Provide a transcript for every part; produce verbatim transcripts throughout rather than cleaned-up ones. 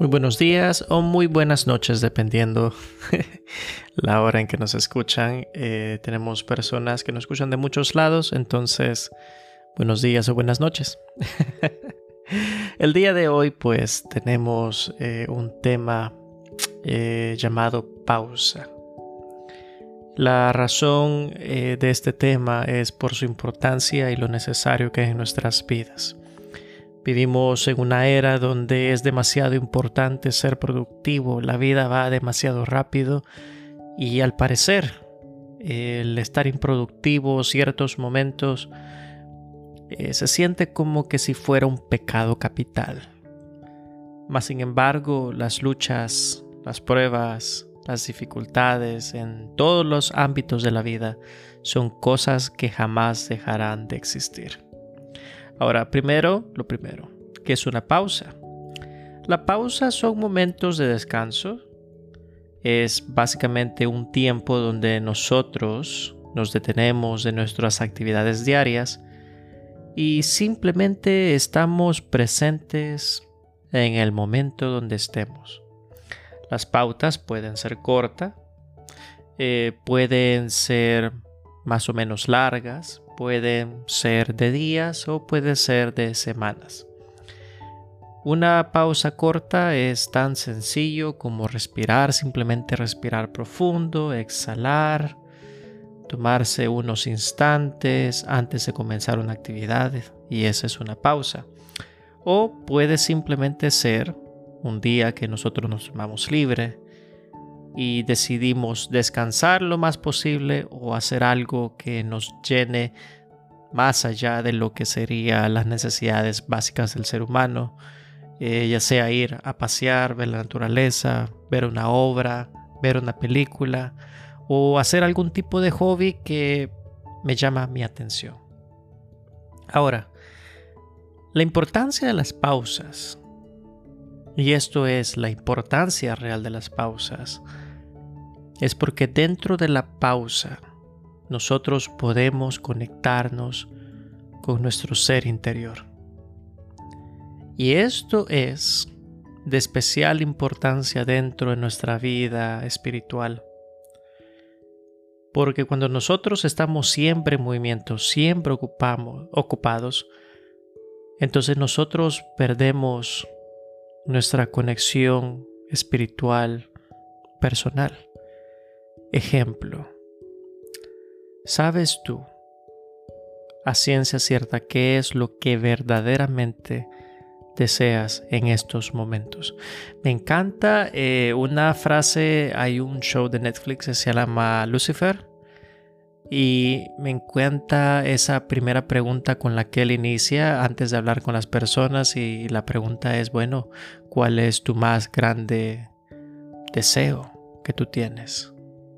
Muy buenos días o muy buenas noches, dependiendo la hora en que nos escuchan. Eh, tenemos personas que nos escuchan de muchos lados, entonces buenos días o buenas noches. El día de hoy pues tenemos eh, un tema eh, llamado pausa. La razón eh, de este tema es por su importancia y lo necesario que es en nuestras vidas. Vivimos en una era donde es demasiado importante ser productivo, la vida va demasiado rápido y al parecer el estar improductivo ciertos momentos eh, se siente como que si fuera un pecado capital. Mas sin embargo, las luchas, las pruebas, las dificultades en todos los ámbitos de la vida son cosas que jamás dejarán de existir. Ahora, primero, lo primero, ¿qué es una pausa? La pausa son momentos de descanso. Es básicamente un tiempo donde nosotros nos detenemos de nuestras actividades diarias y simplemente estamos presentes en el momento donde estemos. Las pautas pueden ser cortas, eh, pueden ser más o menos largas, pueden ser de días o puede ser de semanas. Una pausa corta es tan sencillo como respirar, simplemente respirar profundo, exhalar, tomarse unos instantes antes de comenzar una actividad, y esa es una pausa. O puede simplemente ser un día que nosotros nos tomamos libre y decidimos descansar lo más posible o hacer algo que nos llene más allá de lo que serían las necesidades básicas del ser humano, eh, ya sea ir a pasear, ver la naturaleza, ver una obra, ver una película o hacer algún tipo de hobby que me llama mi atención. Ahora, la importancia de las pausas. Y esto es la importancia real de las pausas. Es porque dentro de la pausa nosotros podemos conectarnos con nuestro ser interior. Y esto es de especial importancia dentro de nuestra vida espiritual. Porque cuando nosotros estamos siempre en movimiento, siempre ocupamos, ocupados, entonces nosotros perdemos nuestra conexión espiritual personal. Ejemplo, ¿sabes tú a ciencia cierta qué es lo que verdaderamente deseas en estos momentos? Me encanta eh, una frase, hay un show de Netflix que se llama Lucifer y me encanta esa primera pregunta con la que él inicia antes de hablar con las personas, y la pregunta es, bueno, ¿cuál es tu más grande deseo que tú tienes?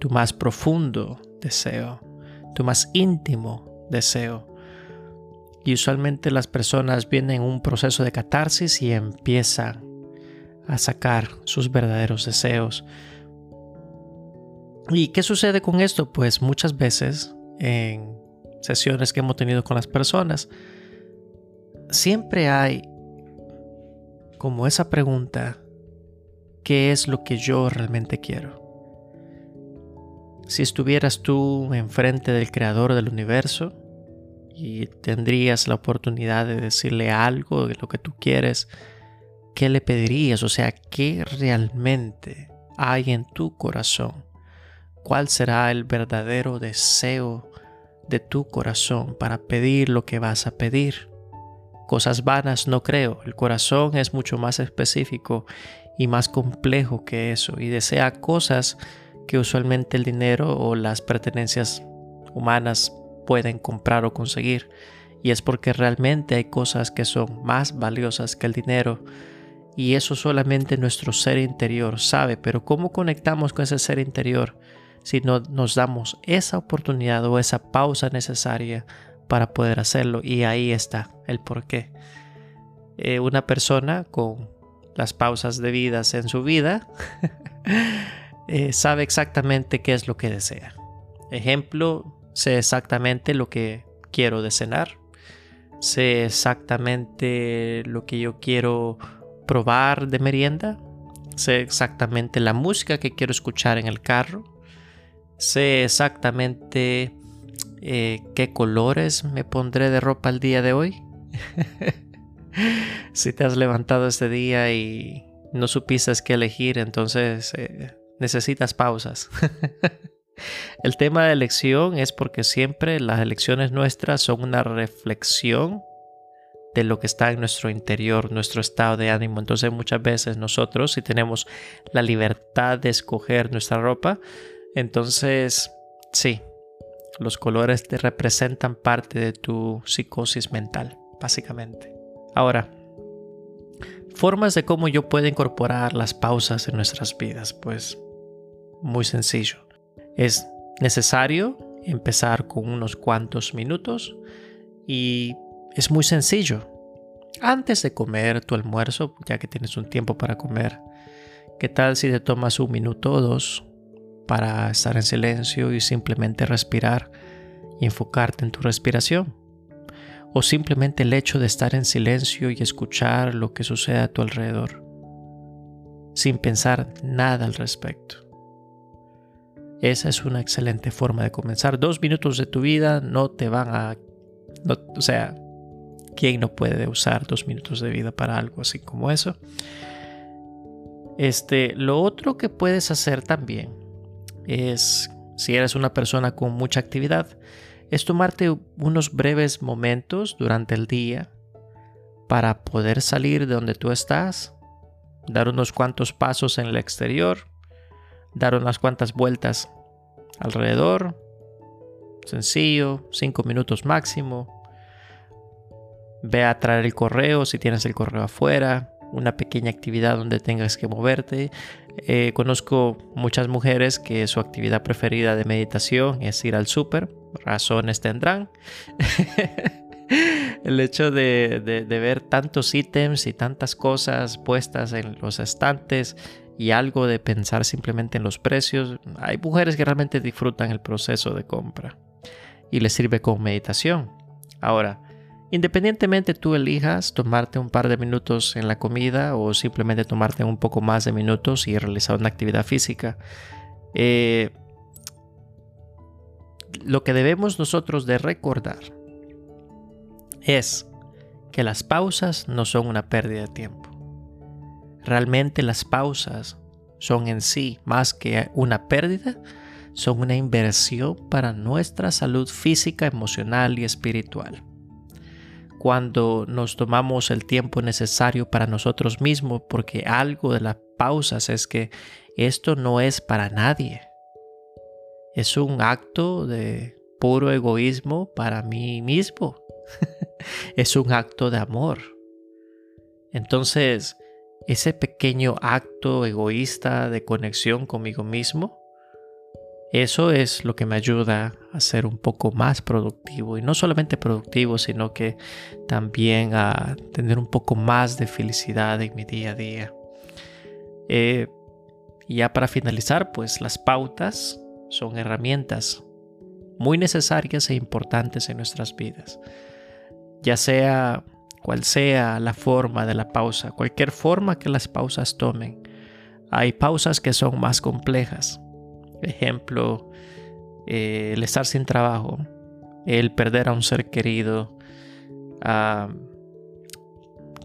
Tu más profundo deseo, tu más íntimo deseo. Y usualmente las personas vienen en un proceso de catarsis y empiezan a sacar sus verdaderos deseos. ¿Y qué sucede con esto? Pues muchas veces en sesiones que hemos tenido con las personas, siempre hay como esa pregunta, ¿qué es lo que yo realmente quiero? Si estuvieras tú enfrente del creador del universo y tendrías la oportunidad de decirle algo de lo que tú quieres, ¿qué le pedirías? O sea, ¿qué realmente hay en tu corazón? ¿Cuál será el verdadero deseo de tu corazón para pedir lo que vas a pedir? Cosas vanas no creo. El corazón es mucho más específico y más complejo que eso. Y desea cosas que usualmente el dinero o las pertenencias humanas pueden comprar o conseguir. Y es porque realmente hay cosas que son más valiosas que el dinero. Y eso solamente nuestro ser interior sabe. Pero ¿cómo conectamos con ese ser interior si no nos damos esa oportunidad o esa pausa necesaria para poder hacerlo? Y ahí está el porqué. Eh, una persona con las pausas debidas en su vida eh, sabe exactamente qué es lo que desea. Ejemplo, sé exactamente lo que quiero de cenar. Sé exactamente lo que yo quiero probar de merienda. sé exactamente la música que quiero escuchar en el carro, sé exactamente eh, qué colores me pondré de ropa el día de hoy. Si te has levantado este día y no supiste qué elegir, entonces eh, necesitas pausas. El tema de elección es porque siempre las elecciones nuestras son una reflexión de lo que está en nuestro interior, nuestro estado de ánimo. Entonces muchas veces nosotros, si tenemos la libertad de escoger nuestra ropa, entonces sí, los colores te representan parte de tu psicosis mental, básicamente. Ahora, formas de cómo yo puedo incorporar las pausas en nuestras vidas, pues muy sencillo. Es necesario empezar con unos cuantos minutos y es muy sencillo. Antes de comer tu almuerzo, ya que tienes un tiempo para comer, ¿qué tal si te tomas un minuto o dos para estar en silencio y simplemente respirar y enfocarte en tu respiración? O simplemente el hecho de estar en silencio y escuchar lo que sucede a tu alrededor, sin pensar nada al respecto. Esa es una excelente forma de comenzar. Dos minutos de tu vida no te van a... No, o sea... ¿Quién no puede usar dos minutos de vida para algo así como eso? Este, lo otro que puedes hacer también es, si eres una persona con mucha actividad, es tomarte unos breves momentos durante el día para poder salir de donde tú estás, dar unos cuantos pasos en el exterior, dar unas cuantas vueltas alrededor, sencillo, cinco minutos máximo. Ve a traer el correo si tienes el correo afuera, una pequeña actividad donde tengas que moverte. Eh, conozco muchas mujeres que su actividad preferida de meditación es ir al súper. Razones tendrán. El hecho de, de, de ver tantos ítems y tantas cosas puestas en los estantes y algo de pensar simplemente en los precios. Hay mujeres que realmente disfrutan el proceso de compra y les sirve como meditación. Ahora, independientemente tú elijas tomarte un par de minutos en la comida o simplemente tomarte un poco más de minutos y realizar una actividad física. Eh, lo que debemos nosotros de recordar es que las pausas no son una pérdida de tiempo. Realmente las pausas son en sí, más que una pérdida, son una inversión para nuestra salud física, emocional y espiritual. Cuando nos tomamos el tiempo necesario para nosotros mismos, porque algo de las pausas es que esto no es para nadie. Es un acto de puro egoísmo para mí mismo. Es un acto de amor. Entonces, ese pequeño acto egoísta de conexión conmigo mismo, eso es lo que me ayuda a ser un poco más productivo. Y no solamente productivo, sino que también a tener un poco más de felicidad en mi día a día. Eh, ya para finalizar, pues las pautas son herramientas muy necesarias e importantes en nuestras vidas. Ya sea cual sea la forma de la pausa, cualquier forma que las pausas tomen. Hay pausas que son más complejas. Ejemplo, eh, el estar sin trabajo, el perder a un ser querido, uh,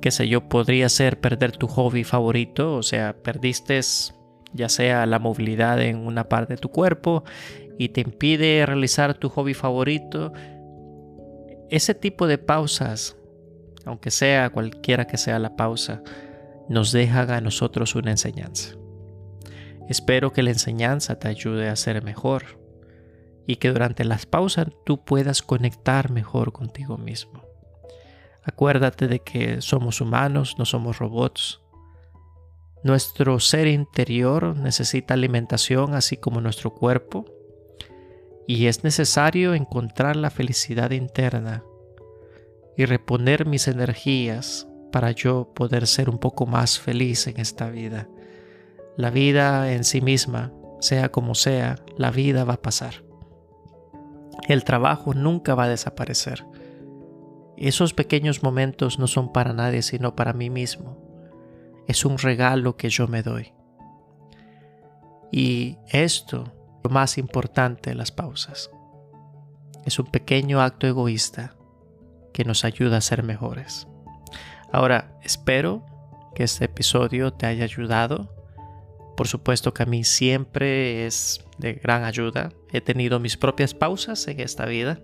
qué sé yo, podría ser perder tu hobby favorito, o sea, perdiste ya sea la movilidad en una parte de tu cuerpo y te impide realizar tu hobby favorito. Ese tipo de pausas, aunque sea cualquiera que sea la pausa, nos dejan a nosotros una enseñanza. Espero que la enseñanza te ayude a ser mejor y que durante las pausas tú puedas conectar mejor contigo mismo. Acuérdate de que somos humanos, no somos robots. Nuestro ser interior necesita alimentación, así como nuestro cuerpo, y es necesario encontrar la felicidad interna y reponer mis energías para yo poder ser un poco más feliz en esta vida. La vida en sí misma, sea como sea, la vida va a pasar. El trabajo nunca va a desaparecer. Esos pequeños momentos no son para nadie, sino para mí mismo. Es un regalo que yo me doy. Y esto, lo más importante de las pausas, es un pequeño acto egoísta que nos ayuda a ser mejores. Ahora, espero que este episodio te haya ayudado. Por supuesto que a mí siempre es de gran ayuda. He tenido mis propias pausas en esta vida.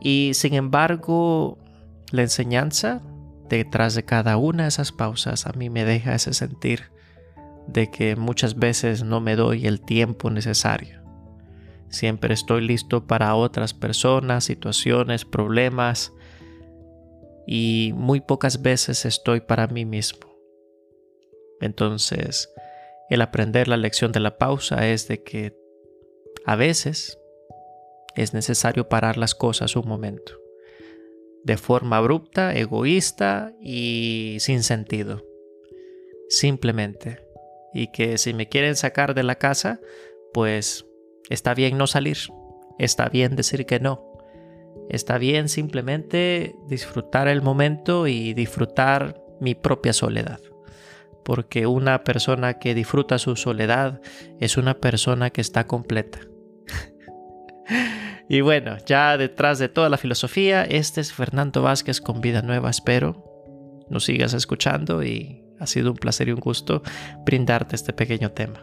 Y sin embargo, la enseñanza detrás de cada una de esas pausas a mí me deja ese sentir de que muchas veces no me doy el tiempo necesario. Siempre estoy listo para otras personas, situaciones, problemas, y muy pocas veces estoy para mí mismo. Entonces, el aprender la lección de la pausa es de que a veces es necesario parar las cosas un momento, de forma abrupta, egoísta y sin sentido. Simplemente. Y que si me quieren sacar de la casa, pues está bien no salir. Está bien decir que no. Está bien simplemente disfrutar el momento y disfrutar mi propia soledad. Porque una persona que disfruta su soledad es una persona que está completa. Y bueno, ya detrás de toda la filosofía, este es Fernando Vázquez con Vida Nueva. Espero nos sigas escuchando y ha sido un placer y un gusto brindarte este pequeño tema.